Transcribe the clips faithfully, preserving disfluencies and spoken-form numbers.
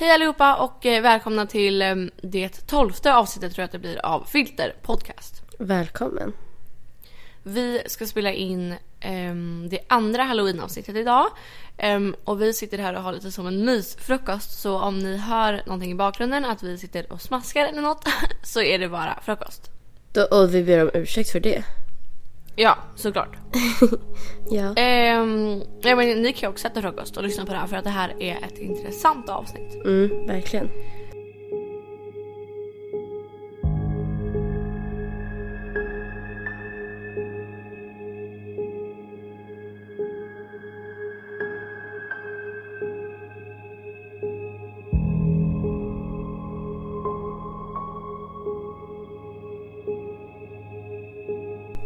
Hej allihopa och välkomna till det tolfte avsnittet, tror jag att det blir, av Filter Podcast. Välkommen. Vi ska spela in um, det andra Halloween-avsnittet idag. Um, och vi sitter här och har lite som en mysfrukost. Så om ni hör någonting i bakgrunden, att vi sitter och smaskar eller något, så är det bara frukost. Då, och vi ber om ursäkt för det. Ja, såklart. ja. Um, ja, men ni kan också sätta frukost och lyssna på det här, för att det här är ett intressant avsnitt. Mm, verkligen.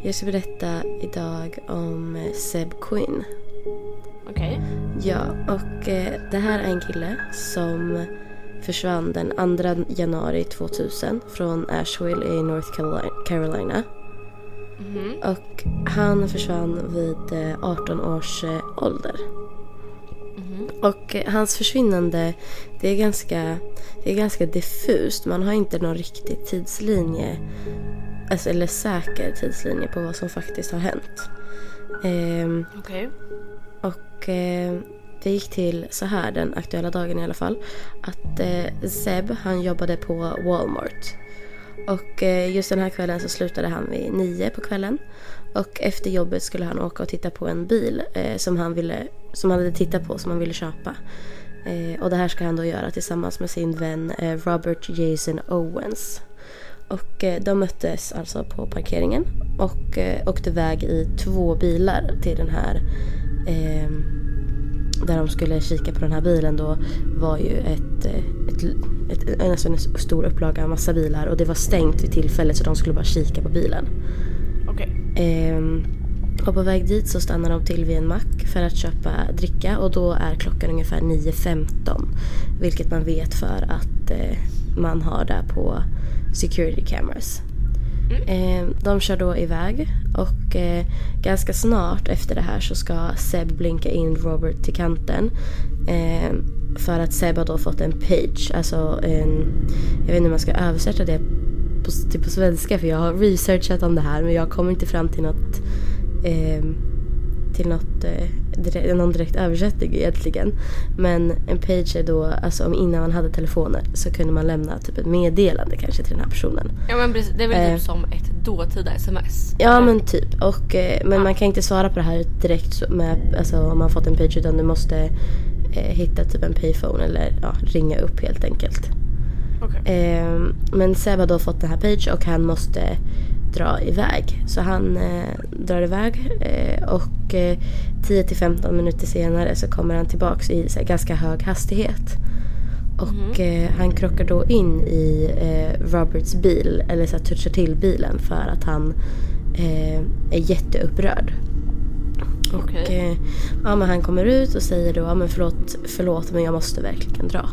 Jag ska berätta idag om Zebb Quinn. Okej. Okay. Ja, och eh, det här är en kille som försvann den andra januari tvåtusen från Asheville i North Carolina. Mm-hmm. Och han försvann vid eh, arton års eh, ålder. Mm-hmm. Och eh, hans försvinnande, det är ganska, det är ganska diffust. Man har inte någon riktig tidslinje. Alltså, eller säker tidslinje på vad som faktiskt har hänt. Ehm, Okej. Okay. Och eh, det gick till så här den aktuella dagen i alla fall. Att eh, Zebb, han jobbade på Walmart. Och eh, just den här kvällen så slutade han vid nio på kvällen. Och efter jobbet skulle han åka och titta på en bil eh, som han ville, som han hade tittat på, som han ville köpa. Eh, och det här ska han då göra tillsammans med sin vän eh, Robert Jason Owens. Och de möttes alltså på parkeringen och åkte iväg i två bilar till den här, eh, där de skulle kika på den här bilen då, var ju ett, ett, ett, en, alltså en stor upplaga, massa bilar, och det var stängt vid tillfället, så de skulle bara kika på bilen. Okej. Okay. Eh, och på väg dit så stannar de till vid en mack för att köpa dricka, och då är klockan ungefär nio femton, vilket man vet för att eh, man har där på security cameras. Mm. Eh, de kör då iväg, och eh, ganska snart efter det här så ska Zebb blinka in Robert till kanten, eh, för att Zebb har då fått en page, alltså en, jag vet inte om man ska översätta det på, typ på svenska, för jag har researchat om det här, men jag kommer inte fram till något eh, till något eh, direkt, någon direkt översättning egentligen. Men en page är då, alltså om innan man hade telefoner så kunde man lämna typ ett meddelande kanske till den här personen. Ja, men precis, det är väl eh, typ som ett dåtida sms. Ja, eller? Men typ, och, eh, men ja. Man kan inte svara på det här direkt med, alltså, om man fått en page, utan du måste eh, hitta typ en payphone eller ja, ringa upp helt enkelt. Okay. Eh, men Zebb har då fått den här page och han måste dra iväg. Så han eh, drar iväg eh, och eh, tio till femton minuter senare så kommer han tillbaks i så här, ganska hög hastighet. Och mm. eh, han krockar då in i eh, Roberts bil, eller så här, touchar till bilen för att han eh, är jätteupprörd. Okay. Och eh, ja, men han kommer ut och säger då, ja, men förlåt, förlåt men jag måste verkligen dra.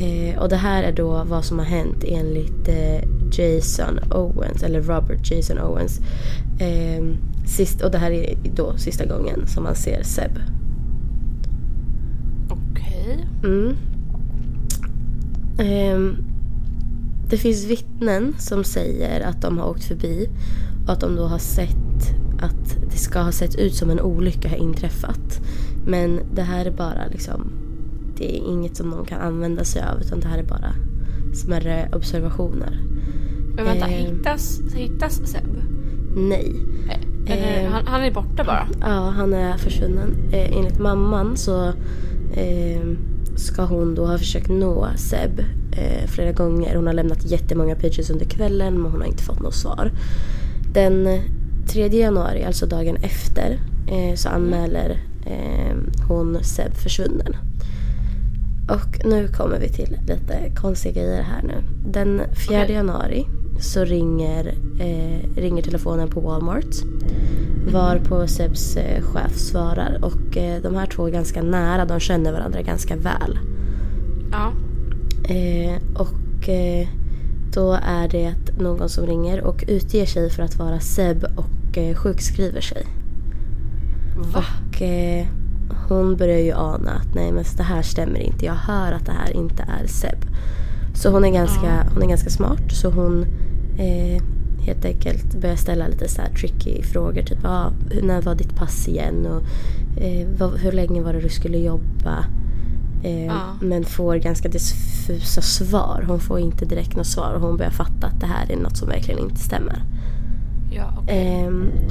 Eh, och det här är då vad som har hänt enligt eh, Jason Owens, eller Robert Jason Owens. Eh, sist, och det här är då sista gången som man ser Zebb. Okej. Okay. Mm. Eh, det finns vittnen som säger att de har åkt förbi och att de då har sett att det ska ha sett ut som en olycka har inträffat. Men det här är bara liksom, det är inget som någon kan använda sig av, utan det här är bara smärre observationer. Men vänta, eh, hittas, hittas Zebb? Nej. Eller, eh, han, han är borta bara? Ja, han är försvunnen. Eh, enligt mamman så eh, ska hon då ha försökt nå Zebb eh, flera gånger. Hon har lämnat jättemånga pages under kvällen, men hon har inte fått något svar. Den tredje januari, alltså dagen efter, eh, så anmäler eh, hon Zebb försvunnen. Och nu kommer vi till lite konstiga grejer här nu. Den fjärde okay. januari så ringer, eh, ringer telefonen på Walmart, varpå Zebbs eh, chef svarar. Och eh, de här två är ganska nära, de känner varandra ganska väl. Ja. Eh, och eh, då är det någon som ringer och utger sig för att vara Zebb och eh, sjukskriver sig. Va? Och... Eh, hon börjar ju ana att nej, men det här stämmer inte. Jag hör att det här inte är Zebb. Så hon är ganska, hon är ganska smart. Så hon eh, helt enkelt börjar ställa lite så här tricky frågor. Typ, ah, när var ditt pass igen? Och, eh, vad, hur länge var det du skulle jobba? Eh, ja. Men får ganska diffusa svar. Hon får inte direkt något svar. Och hon börjar fatta att det här är något som verkligen inte stämmer. Ja, okay. eh,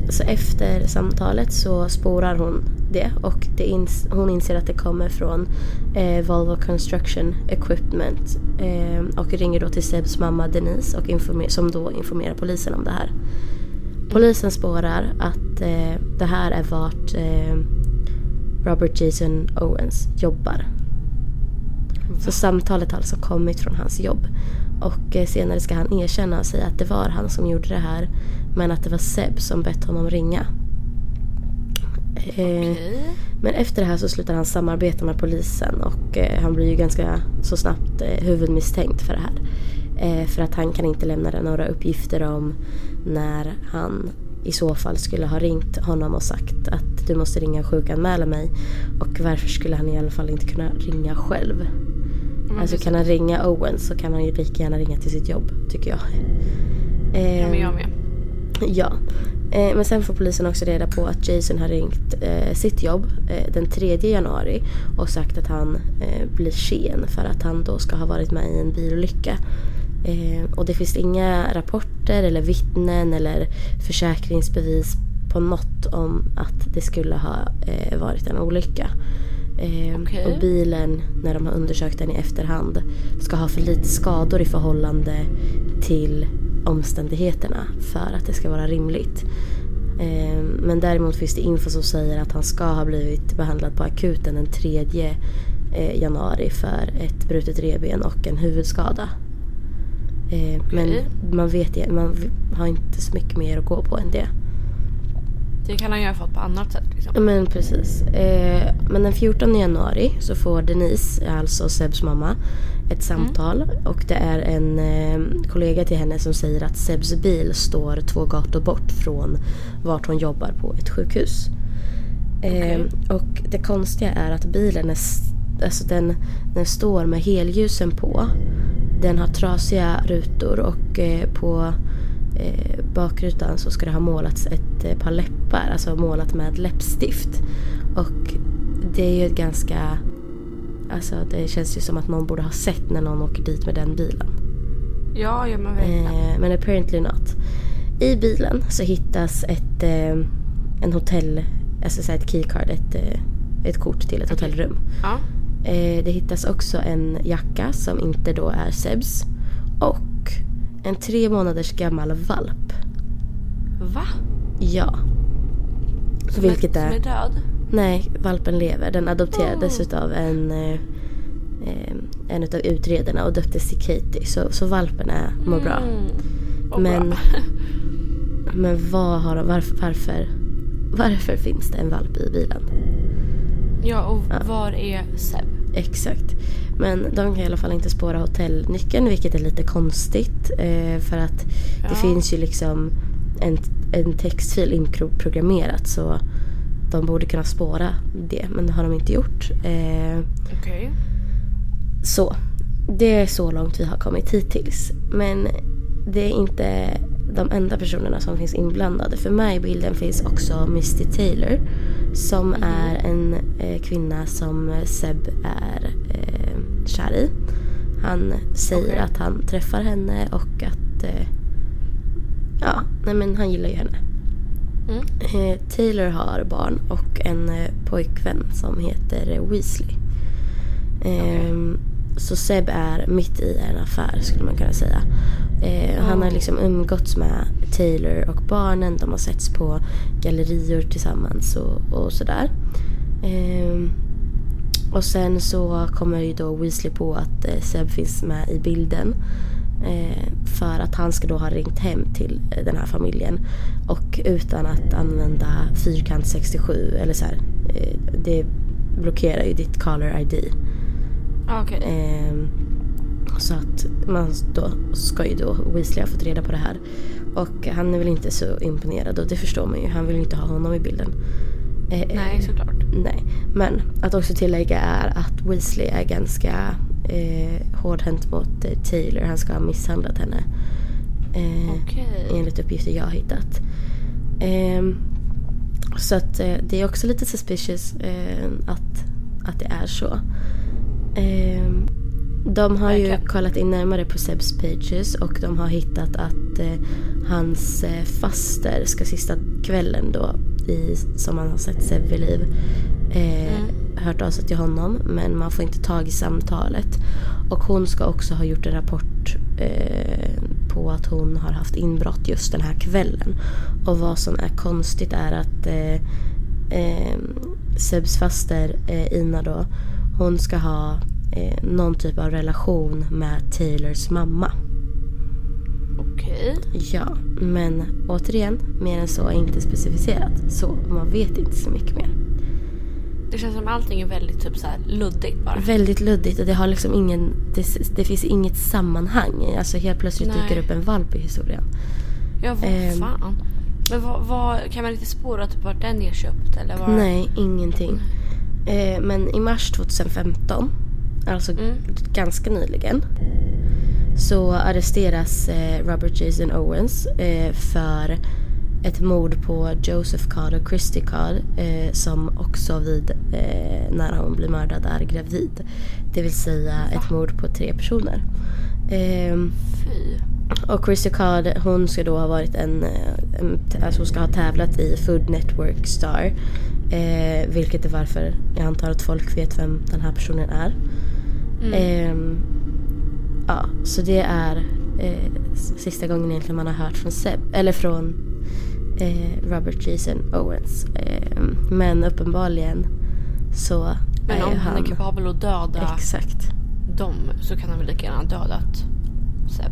Så efter samtalet så spårar hon det. Och det ins- hon inser att det kommer från eh, Volvo Construction Equipment, eh, och ringer då till Zebbs mamma Denise och informer- som då informerar polisen om det här. Polisen spårar att eh, det här är vart eh, Robert Jason Owens jobbar. Så samtalet har alltså kommit från hans jobb. Och eh, senare ska han erkänna och säga att det var han som gjorde det här, men att det var Zebb som bett honom ringa. eh, okay. Men efter det här så slutar han samarbeta med polisen. Och eh, han blir ju ganska så snabbt eh, huvudmisstänkt för det här, eh, för att han kan inte lämna några uppgifter om när han i så fall skulle ha ringt honom och sagt att du måste ringa och sjukanmäla mig. Och varför skulle han i alla fall inte kunna ringa själv? Mm, alltså kan han ringa Owens så kan han ju lika gärna ringa till sitt jobb, tycker jag. Eh, ja, men jag med. Ja. Eh, men sen får polisen också reda på att Jason har ringt eh, sitt jobb eh, den tredje januari och sagt att han eh, blir sen för att han då ska ha varit med i en bilolycka. Eh, och det finns inga rapporter eller vittnen eller försäkringsbevis på något om att det skulle ha eh, varit en olycka. Eh, okay. Och bilen, när de har undersökt den i efterhand, ska ha för lite skador i förhållande till omständigheterna för att det ska vara rimligt. Eh, men däremot finns det info som säger att han ska ha blivit behandlad på akuten den tredje januari för ett brutet revben och en huvudskada. Eh, okay. Men man vet, man har inte så mycket mer att gå på än det. Det kan han ju ha fått på annat sätt liksom. Men precis. Eh, men den fjortonde januari så får Denise, alltså Zebbs mamma, ett samtal. Mm. Och det är en eh, kollega till henne som säger att Zebbs bil står två gator bort från vart hon jobbar på ett sjukhus. Eh, okay. Och det konstiga är att bilen är, alltså den, den står med helljusen på. Den har trasiga rutor och eh, på eh, bakrutan så ska det ha målats ett eh, par läppar, alltså målat med läppstift. Och det är ju ganska, alltså det känns ju som att någon borde ha sett när någon åker dit med den bilen. Ja, ja men verkligen. Eh, men apparently not. I bilen så hittas ett eh, en hotell, alltså så ett keycard, ett, eh, ett kort till ett okay. hotellrum. Ja. Eh, det hittas också en jacka som inte då är Zebbs och en tre månaders gammal valp. Va? Ja. Som, vilket är, som är död? Nej, valpen lever. Den adopterades oh. av en eh, en av utredarna och döptes till Katie. Så, så valpen är, mår bra. Mm. Men, bra. men vad har, varför, varför, varför finns det en valp i bilen? Ja, och ja. Var är Zebb? Exakt. Men de kan i alla fall inte spåra hotellnyckeln, vilket är lite konstigt. För att ja. det finns ju liksom en, en textfil inprogrammerat, så de borde kunna spåra det. Men det har de inte gjort. Okej. Okay. Så. Det är så långt vi har kommit hittills. Men det är inte de enda personerna som finns inblandade. För mig i bilden finns också Misty Taylor, som mm. är en eh, kvinna som Zebb är eh, kär i. Han säger okay. att han träffar henne och att eh, ja, nej men han gillar ju henne. Mm. Eh, Taylor har barn och en eh, pojkvän som heter Wesley. Eh, okay. Så Zebb är mitt i en affär, skulle man kunna säga. Eh, han har liksom umgåtts med Taylor och barnen. De har setts på gallerior tillsammans och, och sådär. Eh, och sen så kommer ju då Wesley på att eh, Zebb finns med i bilden. Eh, för att han ska då ha ringt hem till eh, den här familjen. Och utan att använda fyrkant sextiosju eller såhär. Eh, det blockerar ju ditt caller I D. Okej. Okay. Eh, Så att man då ska ju då Wesley ha fått reda på det här. Och han är väl inte så imponerad, och det förstår man ju. Han vill ju inte ha honom i bilden. Eh, Nej, såklart. Nej, men att också tillägga är att Wesley är ganska eh, hårdhänt mot eh, Taylor. Han ska ha misshandlat henne. Eh, okay. Enligt uppgifter jag har hittat. Eh, så att eh, det är också lite suspicious eh, att, att det är så. Eh, de har okay. ju kollat in närmare på Zebbs pages och de har hittat att eh, hans eh, faster ska sista kvällen då i, som han har sett Zebb i liv eh, mm. hört av sig till honom, men man får inte tag i samtalet. Och hon ska också ha gjort en rapport eh, på att hon har haft inbrott just den här kvällen. Och vad som är konstigt är att eh, eh, Zebbs faster eh, Ina då, hon ska ha eh, någon typ av relation med Taylors mamma. Okej. Ja, men återigen, mer än så är inte specificerat. Så man vet inte så mycket mer. Det känns som allting är väldigt typ så här luddigt bara. Väldigt luddigt, och det har liksom ingen det, det finns inget sammanhang. Alltså helt plötsligt Nej. dyker upp en valp i historien. Ja, vad eh, fan. Men vad, vad, kan man inte spåra typ vart den är köpt eller var? Nej, ingenting. Eh, men i mars tjugo femton, alltså mm. ganska nyligen, så arresteras eh, Robert Jason Owens eh, för ett mord på Joseph Carl och Christy Carl eh, som också vid eh, när hon blir mördad är gravid. Det vill säga Va? ett mord på tre personer. Eh, Fy. Och Christy Carl, hon ska då ha varit en, en alltså hon ska ha tävlat i Food Network Star, eh, vilket är varför jag antar att folk vet vem den här personen är. Mm. Eh, ja, så det är eh, sista gången egentligen man har hört från Zebb eller från Robert Jason Owens. Men uppenbarligen så men är om han är kapabel att döda exakt. dem, så kan han väl lika gärna dödat Zebb.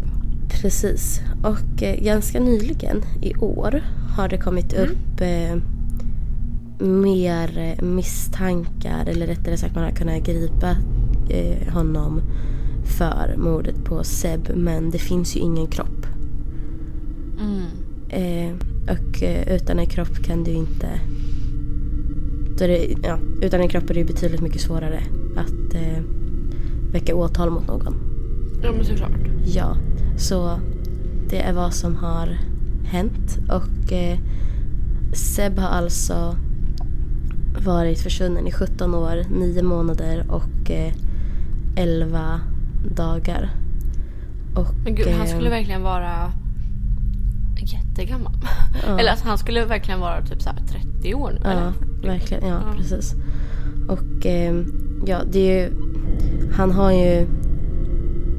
Precis. Och eh, ganska nyligen i år har det kommit mm. upp eh, mer misstankar, eller rättare sagt man har kunnat gripa eh, honom för mordet på Zebb, men det finns ju ingen kropp. Mm. Eh, och utan en kropp kan du inte det, ja, utan en kropp är det ju betydligt mycket svårare att eh, väcka åtal mot någon. Ja, men såklart. Ja, så det är vad som har hänt. Och eh, Zebb har alltså varit försvunnen i sjutton år, nio månader och eh, elva dagar. Och, men gud, han skulle verkligen vara jättegammal. Ja. Eller att han skulle verkligen vara typ så här trettio år nu. Ja, eller? Verkligen. Ja, ja, precis. Och eh, ja, det är ju, han har ju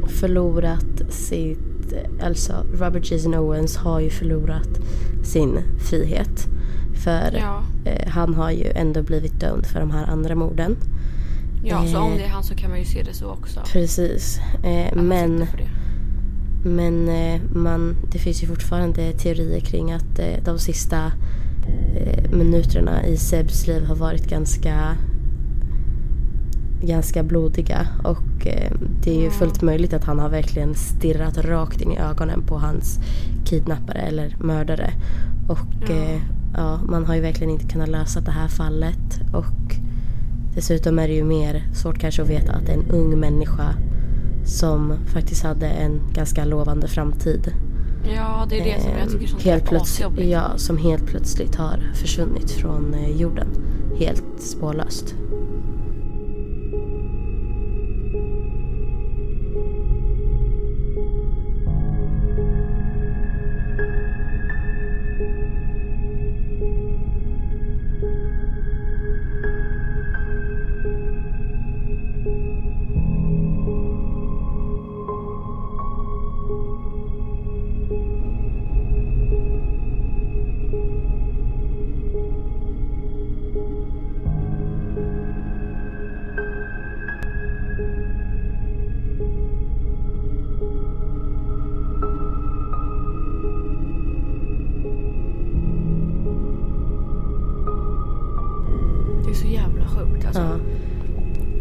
förlorat sitt, alltså Robert Jason Owens har ju förlorat sin frihet. För ja. eh, han har ju ändå blivit dömd för de här andra morden. Ja, eh, så om det är han så kan man ju se det så också. Precis. Eh, men Men eh, man, det finns ju fortfarande teorier kring att eh, de sista eh, minuterna i Zebbs liv har varit ganska ganska blodiga. Och eh, det är ju fullt möjligt att han har verkligen stirrat rakt in i ögonen på hans kidnappare eller mördare. Och eh, ja, man har ju verkligen inte kunnat lösa det här fallet. Och dessutom är det ju mer svårt kanske att veta att en ung människa som faktiskt hade en ganska lovande framtid. Ja, det är det eh, som jag tycker som helt plötsligt, ja, som helt plötsligt har försvunnit från eh, jorden. Helt spårlöst.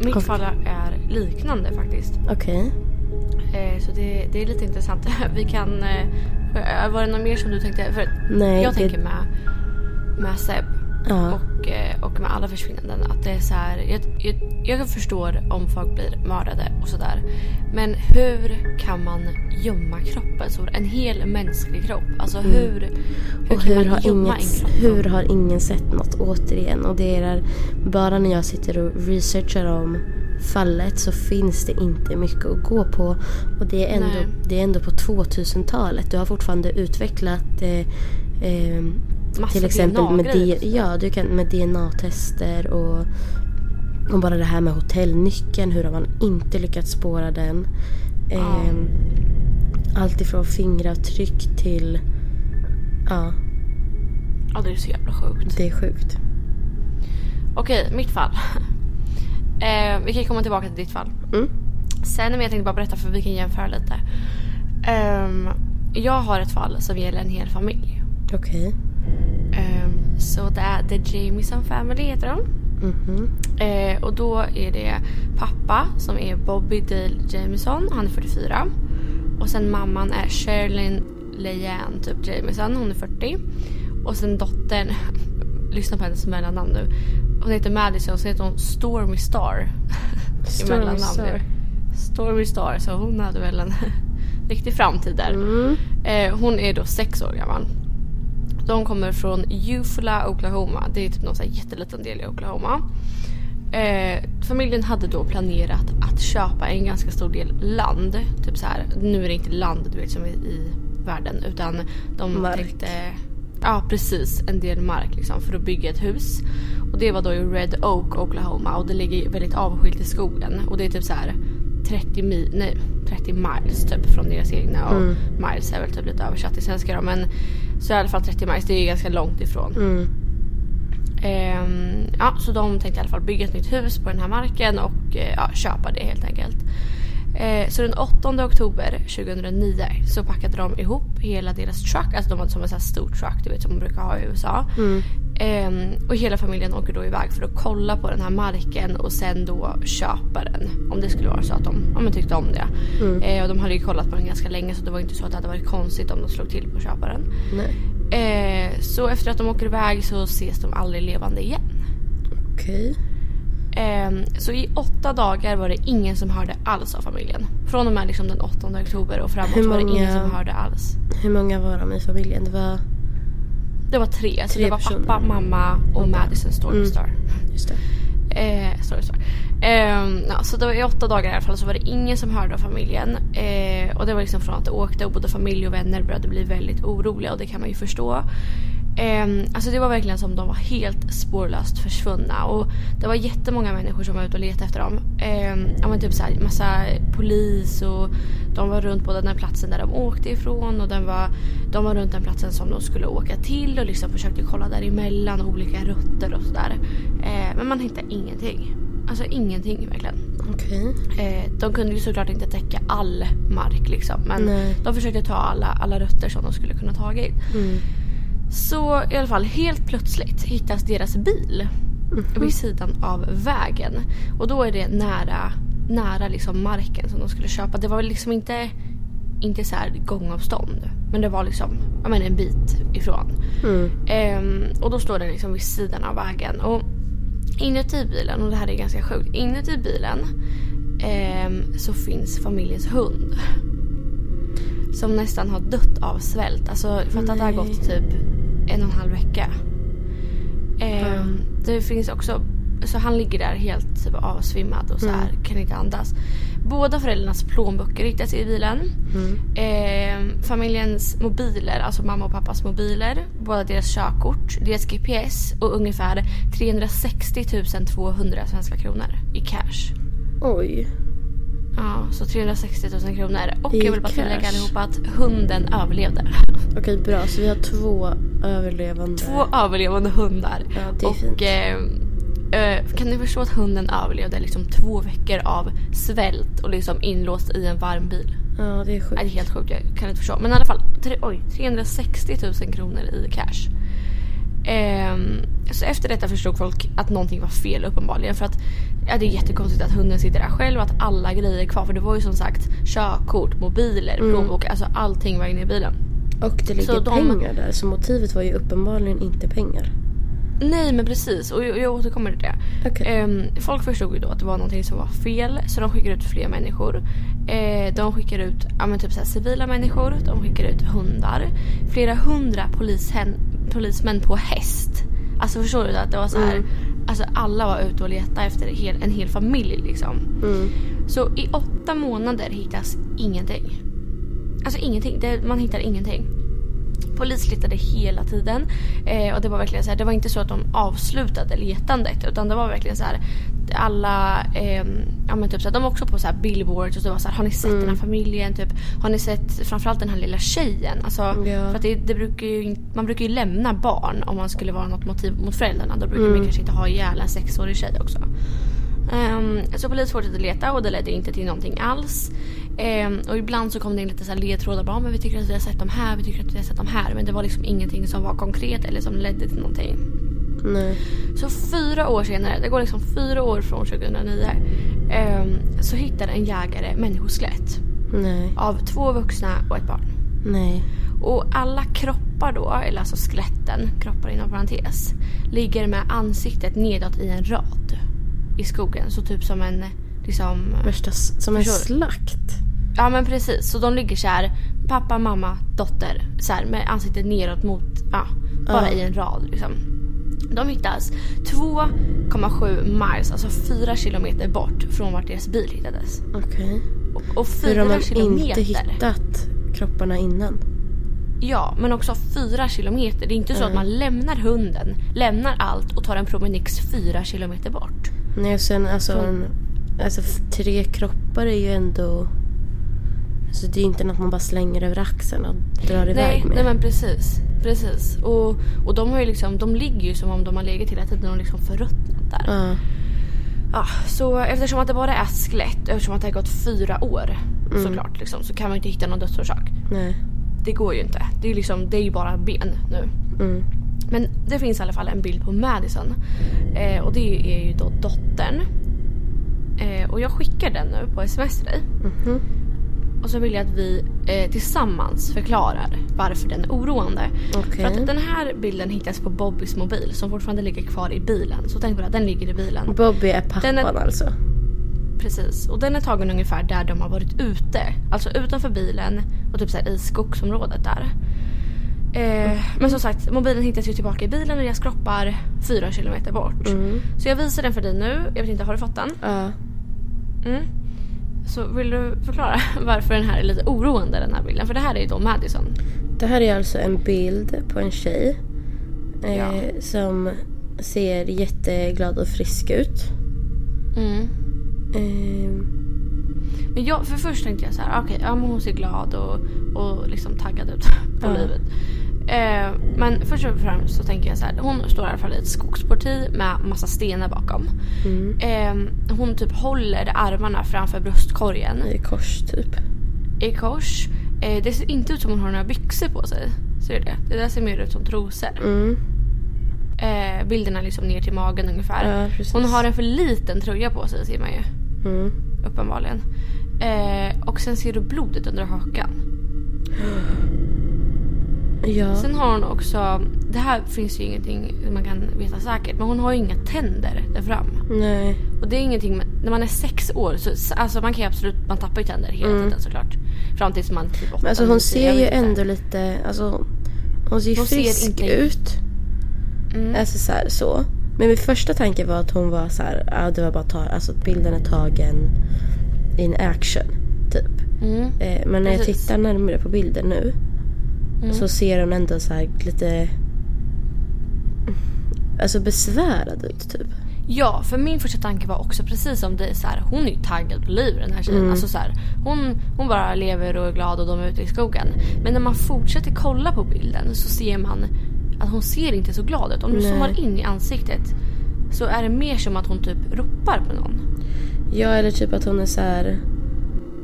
Mitt fall är liknande faktiskt. Okej. Okay. Så det, det är lite intressant. Vi kan... Var det något mer som du tänkte? För nej, jag det... tänker med, med Zebb. Ja. Och, och saker med alla försvinnanden, att det är så här, jag, jag, jag förstår om folk blir mördade och sådär, men hur kan man gömma kroppen, så en hel mänsklig kropp, alltså hur, mm. hur och kan hur man har gömma inget, en kropp? Hur har ingen sett något återigen? Och det är bara när jag sitter och researchar om fallet så finns det inte mycket att gå på, och det är ändå, det är ändå på tjugohundratalet. Du har fortfarande utvecklat eh, eh, till exempel med, D- ja, du kan, med D N A-tester och, och bara det här med hotellnyckeln, hur har man inte lyckats spåra den, eh, mm. allt ifrån fingeravtryck till ja. ja det är så jävla sjukt. Det är sjukt. Okej, mitt fall. Eh, vi kan komma tillbaka till ditt fall. Mm. Sen men jag tänkte bara berätta för vi kan jämföra lite. Eh, jag har ett fall som gäller en hel familj. Okej. Okay. Eh, så det är The Jamison Family heter de. Mm-hmm. Eh, och då är det pappa som är Bobby Dale Jamison, han är fyrtiofyra. Och sen mamman är Sherilyn Leighan typ Jamison, hon är fyrtio. Och sen dottern, lyssna på hennes mellannamn nu. Hon heter Madison, så heter hon Stormy Star. Stormy Star. Stormy Star, så hon hade väl en riktig framtid där. Mm. Eh, hon är då sex år gammal. De kommer från Yufa, Oklahoma. Det är typ någon så här jätteliten del i Oklahoma. Eh, familjen hade då planerat att köpa en ganska stor del land. Typ så här, nu är det inte land du vet som är i världen, utan de Mark. tänkte... Ja, precis. En del mark liksom, för att bygga ett hus. Och det var då i Red Oak, Oklahoma. Och det ligger väldigt avskilt i skogen. Och det är typ så här trettio, mi- nej, trettio miles typ från deras egna. Och mm. miles är väl typ lite översatt i svenska då. Men så i alla fall trettio miles, det är ganska långt ifrån. Mm. Ehm, ja, så de tänkte i alla fall bygga ett nytt hus på den här marken. Och ja, köpa det helt enkelt. Så den åttonde oktober tjugohundranio så packade de ihop hela deras truck. Alltså de hade som en sån här stor truck, du vet, som man brukar ha i U S A. Mm. Um, och hela familjen åker då iväg för att kolla på den här marken och sen då köpa den. Om det skulle vara så att de, ja, men tyckte om det. Mm. Uh, och de hade ju kollat på den ganska länge, så det var inte så att det hade varit konstigt om de slog till på att köpa den. Nej. Uh, så efter att de åker iväg så ses de aldrig levande igen. Okej. Okay. Så i åtta dagar var det ingen som hörde alls av familjen. Från och med liksom den åttonde oktober och framåt många, var det ingen som hörde alls. Hur många var de i familjen? Det var, det var tre. tre så det var personer. Pappa, mamma och okay. Madison Stormy Star. Mm. Just det. Eh, sorry, sorry. Eh, ja, så det var i åtta dagar i alla fall så var det ingen som hörde av familjen. Eh, och det var liksom från att det åkte och både familj och vänner började bli väldigt oroliga, och det kan man ju förstå. Um, alltså det var verkligen som de var helt spårlöst försvunna. Och det var jättemånga människor som var ute och letade efter dem. um, Ja men typ såhär massa polis, och de var runt på den här platsen där de åkte ifrån. Och den var, de var runt den platsen som de skulle åka till, och liksom försökte kolla däremellan och olika rutter och sådär. uh, Men man hittade ingenting. Alltså ingenting verkligen. Okej. eh, De kunde ju såklart inte täcka all mark liksom, men nej, de försökte ta alla, alla rutter som de skulle kunna ta in. Mm. Så i alla fall helt plötsligt hittas deras bil mm-hmm. vid sidan av vägen. Och då är det nära, nära liksom marken som de skulle köpa. Det var väl liksom inte, inte så här gångavstånd, men det var liksom, jag menar, en bit ifrån. Mm. ehm, Och då står den liksom vid sidan av vägen. Och inuti bilen, och det här är ganska sjukt, inuti bilen ehm, så finns familjens hund, som nästan har dött av svält. Alltså för att det har gått typ en och en halv vecka. Eh, mm. Det finns också, så han ligger där helt typ avsvimmad och så här, mm. kan inte andas. Båda föräldrarnas plånböcker hittas i bilen. Mm. Eh, familjens mobiler, alltså mamma och pappas mobiler, båda deras körkort, deras G P S och ungefär trehundrasextio tusen tvåhundra svenska kronor i cash. Oj. Ja, så trehundrasextio tusen kronor. Och I jag vill bara tillägga allihopa att hunden överlevde. Okej, bra. Så vi har två överlevande Två överlevande hundar. Ja, det är och, fint. Eh, kan ni förstå att hunden överlevde liksom två veckor av svält och liksom inlåst i en varm bil? Ja, det är sjukt. Ja, det är helt sjukt, jag kan inte förstå. Men i alla fall, tre, oj, trehundrasextio tusen kronor i cash. Eh, så efter detta förstod folk att någonting var fel uppenbarligen, för att ja, det är jättekonstigt att hunden sitter där själv och att alla grejer är kvar, för det var ju som sagt körkort, mobiler, mm. plånbok, alltså allting var inne i bilen. Och det ligger så pengar de... där, så motivet var ju uppenbarligen inte pengar. Nej, men precis. Och jag, jag återkommer till det. Okay. Um, folk förstod ju då att det var någonting som var fel. Så de skickade ut fler människor. Eh, de skickade ut ja, men typ så här, civila människor. De skickade ut hundar. Flera hundra polisen, polismän på häst. Alltså förstår du att det var så här... Mm. Alltså alla var ute och letade efter en hel, en hel familj liksom. Mm. Så i åtta månader hittas ingenting. Alltså ingenting. Det, man hittar ingenting. Polis letade hela tiden eh, och det var verkligen så här, det var inte så att de avslutade letandet, utan det var verkligen så här alla eh, ja men typ så här, de var också på så här billboards och så var så här, har ni sett mm. den här familjen typ, har ni sett framförallt den här lilla tjejen alltså yeah. för att det, det brukar ju, man brukar ju lämna barn om man skulle vara något motiv mot föräldrarna, då brukar mm. man kanske inte ha ihjäl en sexårig tjej också. Um, så polis fortsatte leta och det ledde inte till någonting alls. um, Och ibland så kom det in lite så här ledtrådar bara, men vi tycker att vi har sett dem här, vi tycker att vi har sett dem här. Men det var liksom ingenting som var konkret eller som ledde till någonting. Nej. Så fyra år senare, det går liksom fyra år från tjugohundranio, um, så hittar en jägare människoskelett. Nej. Av två vuxna och ett barn. Nej. Och alla kroppar då, eller alltså skeletten, kroppar inom parentes, ligger med ansiktet nedåt i en rad i skogen, så typ som en liksom, värsta, som en slakt. Ja men precis, så de ligger så här, pappa, mamma, dotter så här, med ansiktet neråt mot ja, bara uh. i en rad liksom. De hittas två komma sju miles, alltså fyra kilometer bort från vart deras bil hittades. Okej. Okay. Och fyra kilometer inte hittat kropparna innan. Ja, men också fyra kilometer. Det är inte mm. så att man lämnar hunden, lämnar allt och tar en promenix fyra kilometer bort. Nej, sen alltså, en, alltså tre kroppar är ju ändå, alltså det är ju inte något man bara slänger över axeln och drar iväg nej, med. Nej, men precis, precis. Och, och de har ju liksom, de ligger ju som om de har legat till att de har liksom förruttnat där. Mm. Ja, så eftersom att det bara är skelett, eftersom att det har gått fyra år mm. såklart liksom, så kan man ju inte hitta någon dödsorsak. Nej. Det går ju inte. Det är ju liksom, det är ju bara ben nu. Mm. Men det finns i alla fall en bild på Madison. Eh, och det är ju då dottern. Eh, och jag skickar den nu på sms till dig. Mm-hmm. Och så vill jag att vi eh, tillsammans förklarar varför den är oroande. Okay. För att den här bilden hittas på Bobbys mobil som fortfarande ligger kvar i bilen. Så tänk på att den ligger i bilen. Bobby är pappan är... alltså. Precis, och den är tagen ungefär där de har varit ute. Alltså utanför bilen och typ så här i skogsområdet där. Eh, mm. Men som sagt, mobilen hittas ju tillbaka i bilen och jag skroppar fyra kilometer bort. Mm. Så jag visar den för dig nu. Jag vet inte, har du fått den? Ja. Mm. Så vill du förklara varför den här är lite oroande, den här bilden? För det här är ju då Madison. Det här är alltså en bild på en tjej eh, ja. som ser jätteglad och frisk ut. Mm. Men jag, för först tänkte jag så här, okej, okay, ja, hon ser glad och, och liksom taggad ut på mm. livet. Eh, men först och främst så tänker jag så här, hon står i alla fall i ett skogsporti med massa stenar bakom. Mm. Eh, hon typ håller armarna framför bröstkorgen. I kors typ. I kors. Eh, det ser inte ut som hon har några byxor på sig. Ser du det? Det där ser mer ut som trosor. Mm. Eh, bilderna liksom ner till magen ungefär. Ja, hon har en för liten tröja på sig, ser man ju. Mm. Uppenbarligen. Eh, och sen ser du blodet under hakan. Ja. Sen har hon också, det här finns ju ingenting man kan veta säkert, men hon har ju inga tänder där fram. Nej. Och det är ingenting, när man är sex år så, alltså man kan ju absolut, man tappar ju tänder hela mm. tiden såklart. Fram tills man typ åtta. Men alltså hon ser ju ändå lite, alltså hon ser ju frisk inte... ut. Mm. Alltså så här, så. Men min första tanke var att hon var så här, ja, det var bara ta, alltså att bilden är tagen in action typ. Mm. Eh, men när jag Precis. tittar närmare på bilden nu mm. så ser hon ändå så här lite, alltså besvärad ut typ. Ja, för min första tanke var också precis som dig så här, hon är ju taggad på liv, den här tjejen. Mm. Alltså så här, hon, hon bara lever och är glad och de är ute i skogen. Men när man fortsätter kolla på bilden så ser man att hon ser inte så glad ut. Om du Nej. zoomar in i ansiktet så är det mer som att hon typ ropar på någon. Ja, eller typ att hon är så här,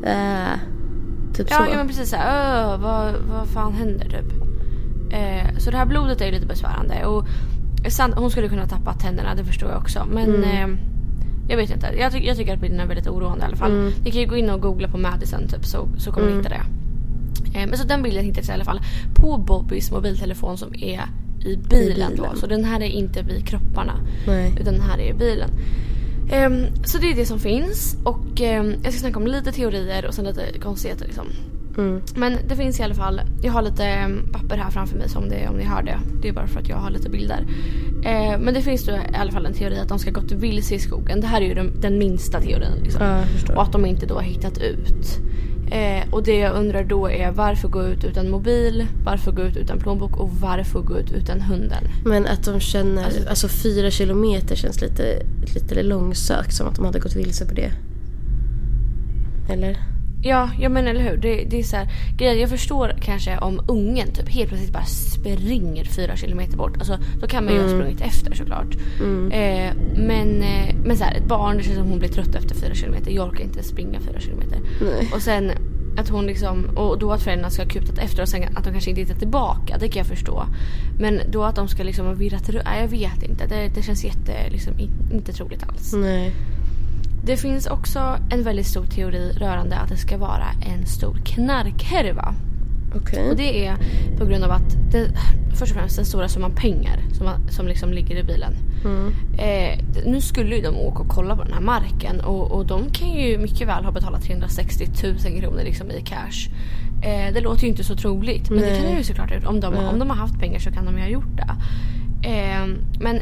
äh, typ ja, så. Ja, men precis så här, öh, vad, vad fan händer typ. Eh, så det här blodet är ju lite besvärande. Och sant, hon skulle kunna tappa tänderna, det förstår jag också. Men mm. eh, jag vet inte. Jag, ty- jag tycker att bilden är väldigt oroande i alla fall. Mm. Ni kan ju gå in och googla på Madison typ, så, så kommer mm. ni hitta det. Men så den bilden hittades i alla fall på Bobbys mobiltelefon som är i bilen, I bilen. Då. Så den här är inte vid kropparna. Nej. Utan den här är i bilen. Um, så det är det som finns. Och um, jag ska snacka om lite teorier och sen lite konstigheter liksom. Mm. Men det finns i alla fall. Jag har lite papper här framför mig, som det, om ni hör det. Det är bara för att jag har lite bilder. eh, Men det finns då i alla fall en teori att de ska gått vilse i skogen. Det här är ju den, den minsta teorin liksom. Ja, och att de inte då har hittat ut. eh, Och det jag undrar då är: varför gå ut utan mobil? Varför gå ut utan plånbok? Och varför gå ut utan hunden? Men att de känner, alltså, alltså fyra kilometer känns lite, lite långsökt. Som att de hade gått vilse på det. Eller? Ja, jag menar, eller hur? Det, det är så här, grejer, jag förstår kanske om ungen typ helt plötsligt bara springer fyra kilometer bort. Alltså, då kan man ju mm. ha sprungit efter såklart. Mm. Eh, men eh, men så här, ett barn, det känns som hon blir trött efter fyra kilometer. Jag orkar inte springa fyra kilometer. Nej. Och sen att hon liksom, och då att föräldrarna ska ha kutat efter och sen att de kanske inte hittar tillbaka, det kan jag förstå. Men då att de ska liksom ha virrat, jag vet inte. Det, det känns jätte, liksom, inte troligt alls. Nej. Det finns också en väldigt stor teori rörande att det ska vara en stor knarkhärva. Okay. Och det är på grund av att det, först och främst den stora summan pengar som, som liksom ligger i bilen. Mm. Eh, nu skulle ju de åka och kolla på den här marken, och, och de kan ju mycket väl ha betalat trehundrasextiotusen kronor liksom i cash. Eh, det låter ju inte så troligt, men Nej. Det kan ju såklart ut. Om de, mm. om de har haft pengar så kan de ju ha gjort det. Eh, men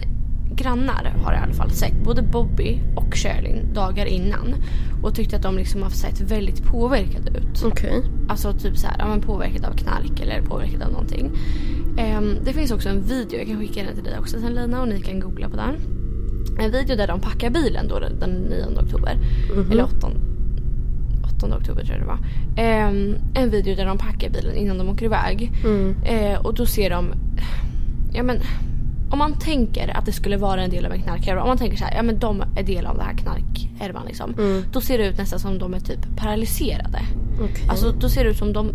grannar har i alla fall sett både Bobby och Sherilyn dagar innan och tyckte att de liksom har sett väldigt påverkade ut. Okay. Alltså typ så här, ja, men påverkad av knark eller påverkad av någonting. Um, det finns också en video, jag kan skicka den till dig också sen, Lina, och ni kan googla på den. En video där de packar bilen då den nionde oktober. Mm-hmm. Eller åttonde oktober tror jag det var. Um, en video där de packar bilen innan de åker iväg. Mm. Uh, och då ser de, ja men, om man tänker att det skulle vara en del av en knarkhärva, om man tänker så här, ja men de är del av det här knarkhärvan liksom, mm. då ser det ut nästan som de är typ paralyserade. Okay. Alltså då ser det ut som de,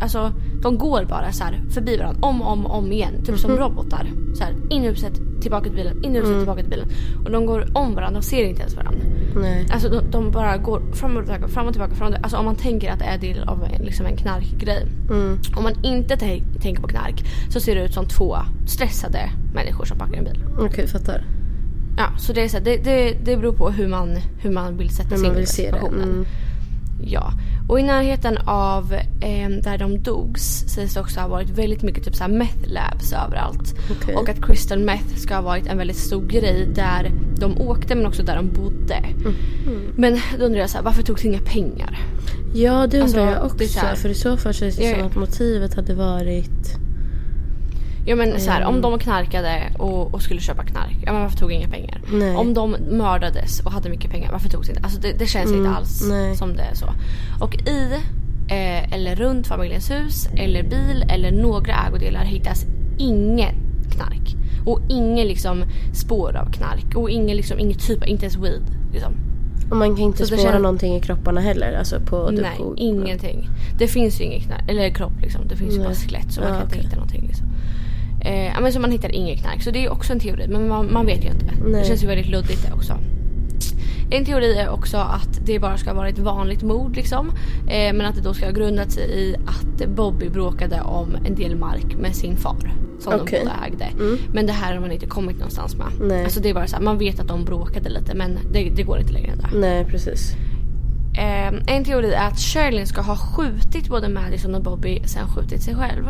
alltså de går bara så här förbi varandra om om om igen, typ mm-hmm. som robotar så här, in i huset, tillbaka till bilen, in i huset, mm. tillbaka till bilen, och de går om varandra och ser inte ens varandra. Nej. Alltså de, de bara går fram och tillbaka, fram och tillbaka, fram och tillbaka. Alltså om man tänker att det är del av en, liksom en knarkgrej. Mm. Om man inte te- tänker på knark så ser det ut som två stressade människor som packar en bil. Okej, okay, fattar. Ja, så det är så här, det, det det beror på hur man hur man vill sätta sig in i situationen. Mm. Ja. Och i närheten av eh, där de dogs sägs också ha varit väldigt mycket typ såhär meth labs överallt. Okay. Och att crystal meth ska ha varit en väldigt stor grej där de åkte, men också där de bodde. Mm. Mm. Men då undrar jag såhär, varför togs inga pengar? Ja, det undrar alltså, jag också. Det är så här, för i så fall känns det ja, som att motivet hade varit... Ja men mm. så här, om de knarkade och, och skulle köpa knark, ja men varför tog inga pengar? Nej. Om de mördades och hade mycket pengar, varför tog det inte? Alltså det, det känns mm. inte alls Nej. Som det är så. Och i eh, eller runt familjens hus eller bil eller några ägodelar hittas inget knark. Och inget liksom spår av knark. Och inget liksom, inget typ, inte ens weed liksom. Och man kan inte så spåra känns... någonting i kropparna heller, alltså på, nej, på... ingenting. Det finns ju ingen knark, eller kropp liksom. Det finns Nej. Ju bara skelett, så man ja, kan okay. inte hitta någonting liksom. Eh, men så man hittar ingen knark. Så det är också en teori, men man, man vet ju inte. Nej. Det känns ju väldigt luddigt det också. En teori är också att det bara ska vara ett vanligt mord liksom, eh, men att det då ska ha grundat sig i att Bobby bråkade om en del mark med sin far som okay. de båda ägde. Mm. Men det här har man inte kommit någonstans med. Nej. Alltså det är bara så här, man vet att de bråkade lite, men det, det går inte längre där. Nej, precis. Eh, en teori är att Sherilyn ska ha skjutit både Madison och Bobby, sen skjutit sig själv.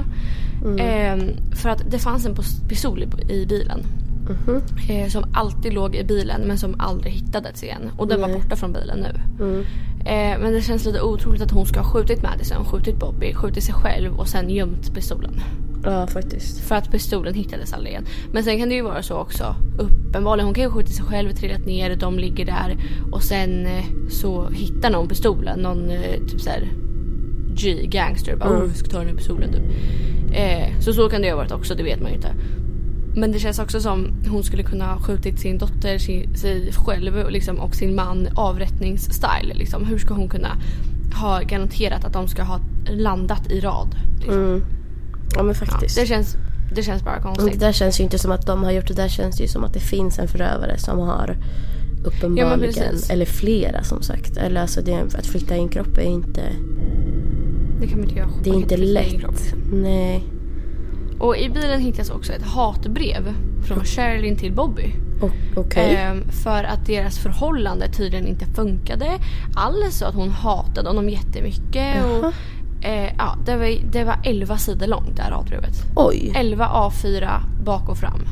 Mm. Eh, för att det fanns en pistol i, i bilen. Mm-hmm. Eh, som alltid låg i bilen, men som aldrig hittades igen. Och den Nej. Var borta från bilen nu. Mm. eh, Men det känns lite otroligt att hon ska ha skjutit Madison, skjutit Bobby, skjutit sig själv och sen gömt pistolen. Ja, faktiskt. För att pistolen hittades aldrig igen. Men sen kan det ju vara så också, uppenbarligen, hon kan ju skjuta sig själv, trillat ner, de ligger där, och sen eh, så hittar någon pistolen. Någon eh, typ såhär G-gangster bara, mm. oh, ska ta den här pistolen typ. eh, Så så kan det ju ha varit också, det vet man ju inte. Men det känns också som hon skulle kunna ha skjutit sin dotter, sin, sig själv liksom, och sin man, avrättningsstyle liksom. Hur ska hon kunna ha garanterat att de ska ha landat i rad liksom? Mm. Ja men faktiskt ja, det, känns, det känns bara konstigt. Det där känns ju inte som att de har gjort det. Det där känns ju som att det finns en förövare som har uppenbarligen ja, eller flera som sagt. Eller alltså det, att flytta in kropp är inte, det kan man inte göra. Det är inte lätt. Nej. Och i bilen hittas också ett hatbrev från Sherilyn till Bobby. O- okay. ehm, för att deras förhållande tydligen inte funkade. Alice sa att hon hatade honom jättemycket. Uh-huh. Och, eh, ja, det, var, det var elva sidor långt det här hatbrevet. Oj. elva A fyra bak och fram.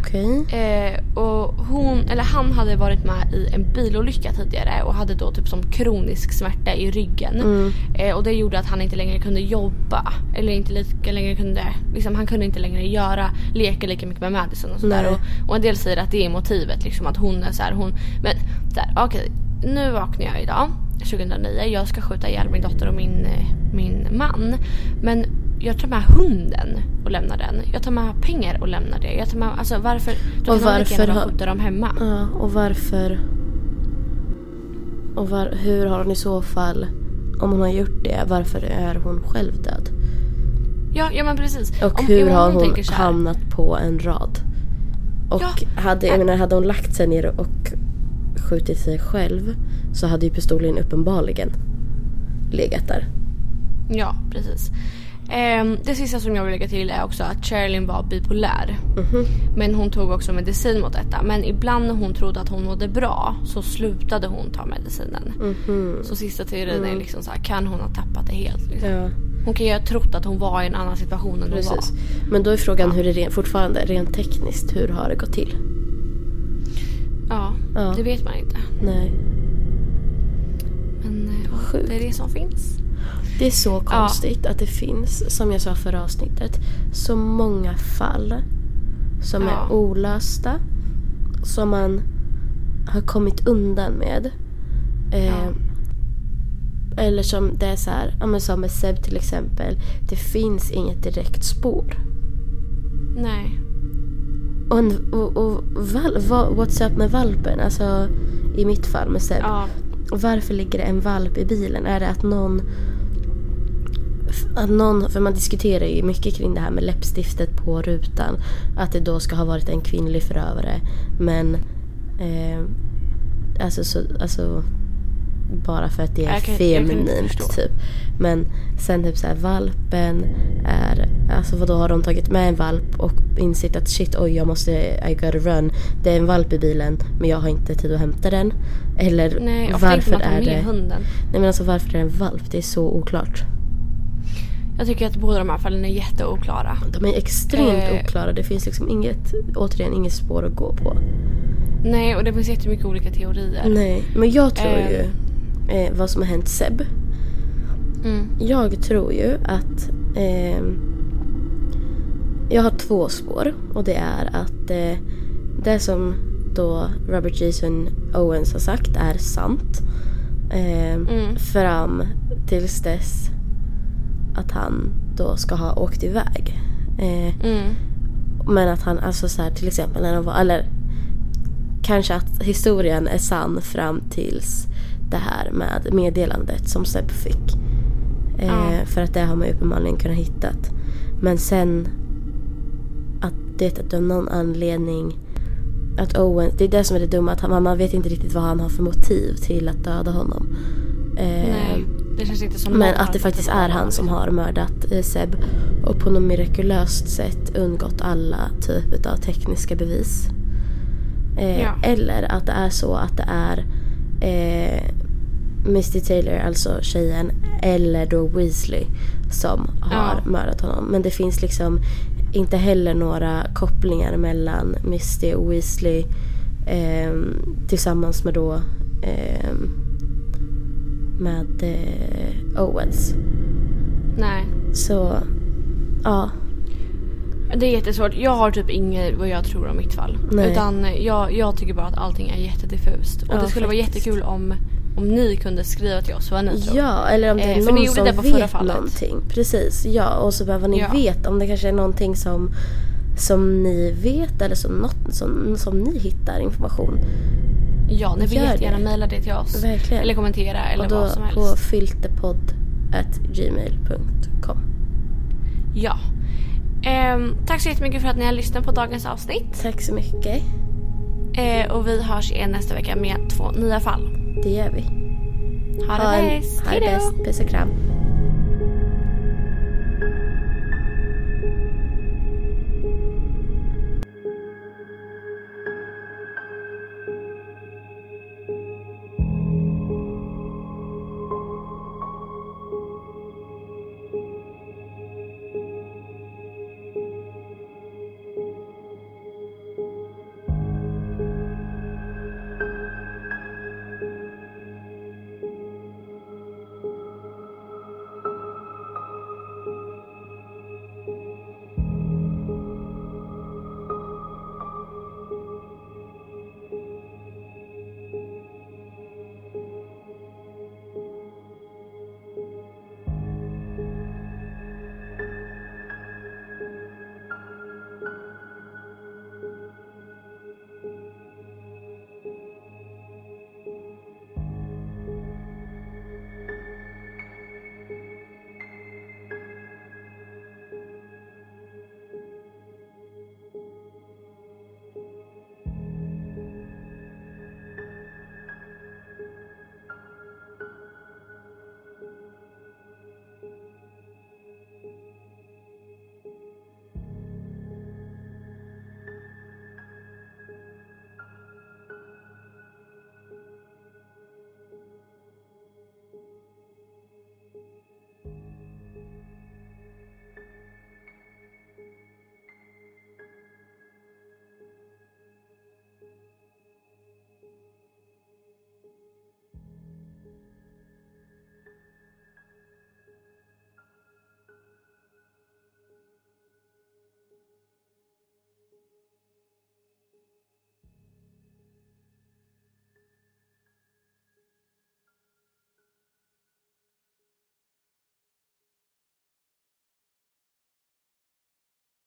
Okej. Okay. Eh, och hon, eller han hade varit med i en bilolycka tidigare och hade då typ som kronisk smärta i ryggen. Mm. Eh, och det gjorde att han inte längre kunde jobba eller inte lika längre kunde, liksom han kunde inte längre göra leka lika mycket med Madison och sådär. Och, och en del säger att det är motivet, liksom att hon är så här, hon, men så här, okej, okay, nu vaknar jag idag tjugohundranio. Jag ska skjuta ihjäl min dotter och min min man. Men jag tar med hunden och lämnar den. Jag tar med pengar och lämnar det. Jag tar med, alltså varför då och varför har ha... dem hemma? Ja, och varför? Och var, hur har hon i så fall, om hon har gjort det, varför är hon själv död? Ja, ja men precis. Och om, hur om hon har hon här... hamnat på en rad? Och ja, hade jag, jag menar, hade hon lagt sig ner och skjutit sig själv, så hade ju pistolen uppenbarligen legat där. Ja, precis. Um, det sista som jag vill lägga till är också att Sherilyn var bipolär. Mm-hmm. Men hon tog också medicin mot detta. Men ibland när hon trodde att hon mådde bra, så slutade hon ta medicinen. Mm-hmm. Så sista teorin mm. är liksom så här, kan hon ha tappat det helt liksom? Ja. Hon kan ju ha trott att hon var i en annan situation än precis. Hon var. Men då är frågan ja. hur det ren, fortfarande rent tekniskt, hur har det gått till? Ja, ja. Det vet man inte. Nej. Men ja, det är det som finns. Det är så konstigt ja. att det finns, som jag sa förra avsnittet, så många fall som ja. är olösta, som man har kommit undan med. Eh, ja. Eller som det är så här, ja, men som med Zebb till exempel, det finns inget direkt spår. Nej. Och, en, och, och val, va, what's up med valpen? Alltså i mitt fall med Zebb. Ja. Varför ligger det en valp i bilen? Är det att någon... Att någon, för man diskuterar ju mycket kring det här med läppstiftet på rutan, att det då ska ha varit en kvinnlig förövare. Men eh, alltså, så, alltså bara för att det är feminint typ. Men sen typ såhär, valpen är, alltså vadå, har de tagit med en valp och insett att shit, oj jag måste, I gotta run, det är en valp i bilen men jag har inte tid att hämta den. Eller nej, varför är det hunden. Nej men alltså varför är det en valp, det är så oklart. Jag tycker att båda de här fallen är jätteoklara. De är extremt eh, oklara. Det finns liksom inget, återigen inget spår att gå på. Nej, och det finns jättemycket olika teorier. Nej, men jag tror eh. ju eh, vad som har hänt Zebb. Mm. Jag tror ju att eh, jag har två spår. Och det är att eh, det som då Robert Jason Owens har sagt är sant. Eh, mm. Fram tills dess att han då ska ha åkt iväg. Eh, mm. Men att han, alltså så här, till exempel när de var, eller kanske att historien är sann fram tills det här med meddelandet som Zebb fick. Eh, ja. För att det har man ju uppenbarligen kunnat hittat. Men sen att det av någon anledning att Owen, det är det som är det dumma, att han, man vet inte riktigt vad han har för motiv till att döda honom. Eh, Nej. Det känns inte som, men att det faktiskt är han som har mördat eh, Zebb och på något mirakulöst sätt undgått alla typer av tekniska bevis. Eh, ja. Eller att det är så att det är eh, Misty Taylor, alltså tjejen, eller då Wesley som har ja. mördat honom. Men det finns liksom inte heller några kopplingar mellan Misty och Wesley eh, tillsammans med då... Eh, med eh, Owens. Nej. Så ja. Det är jättesvårt. Jag har typ inget vad jag tror om mitt fall. Nej. Utan jag, jag tycker bara att allting är jättediffust. Och ja, det skulle faktiskt vara jättekul om om ni kunde skriva till oss vad ni tror. Ja, eller om det är eh, någon ni som det på vet fallet. Någonting. Precis. Ja, och så behöver ni ja. veta om det kanske är någonting som som ni vet eller som något som som ni hittar information. Ja, ni vill jättegärna mejla det till oss. Verkligen. Eller kommentera eller vad som helst. Och då på filterpodd at gmail dot com. Ja. ehm, Tack så jättemycket för att ni har lyssnat på dagens avsnitt. Tack så mycket. ehm, Och vi hörs igen nästa vecka med två nya fall. Det gör vi. Ha, ha det bäst. Ha det bäst, puss och kram.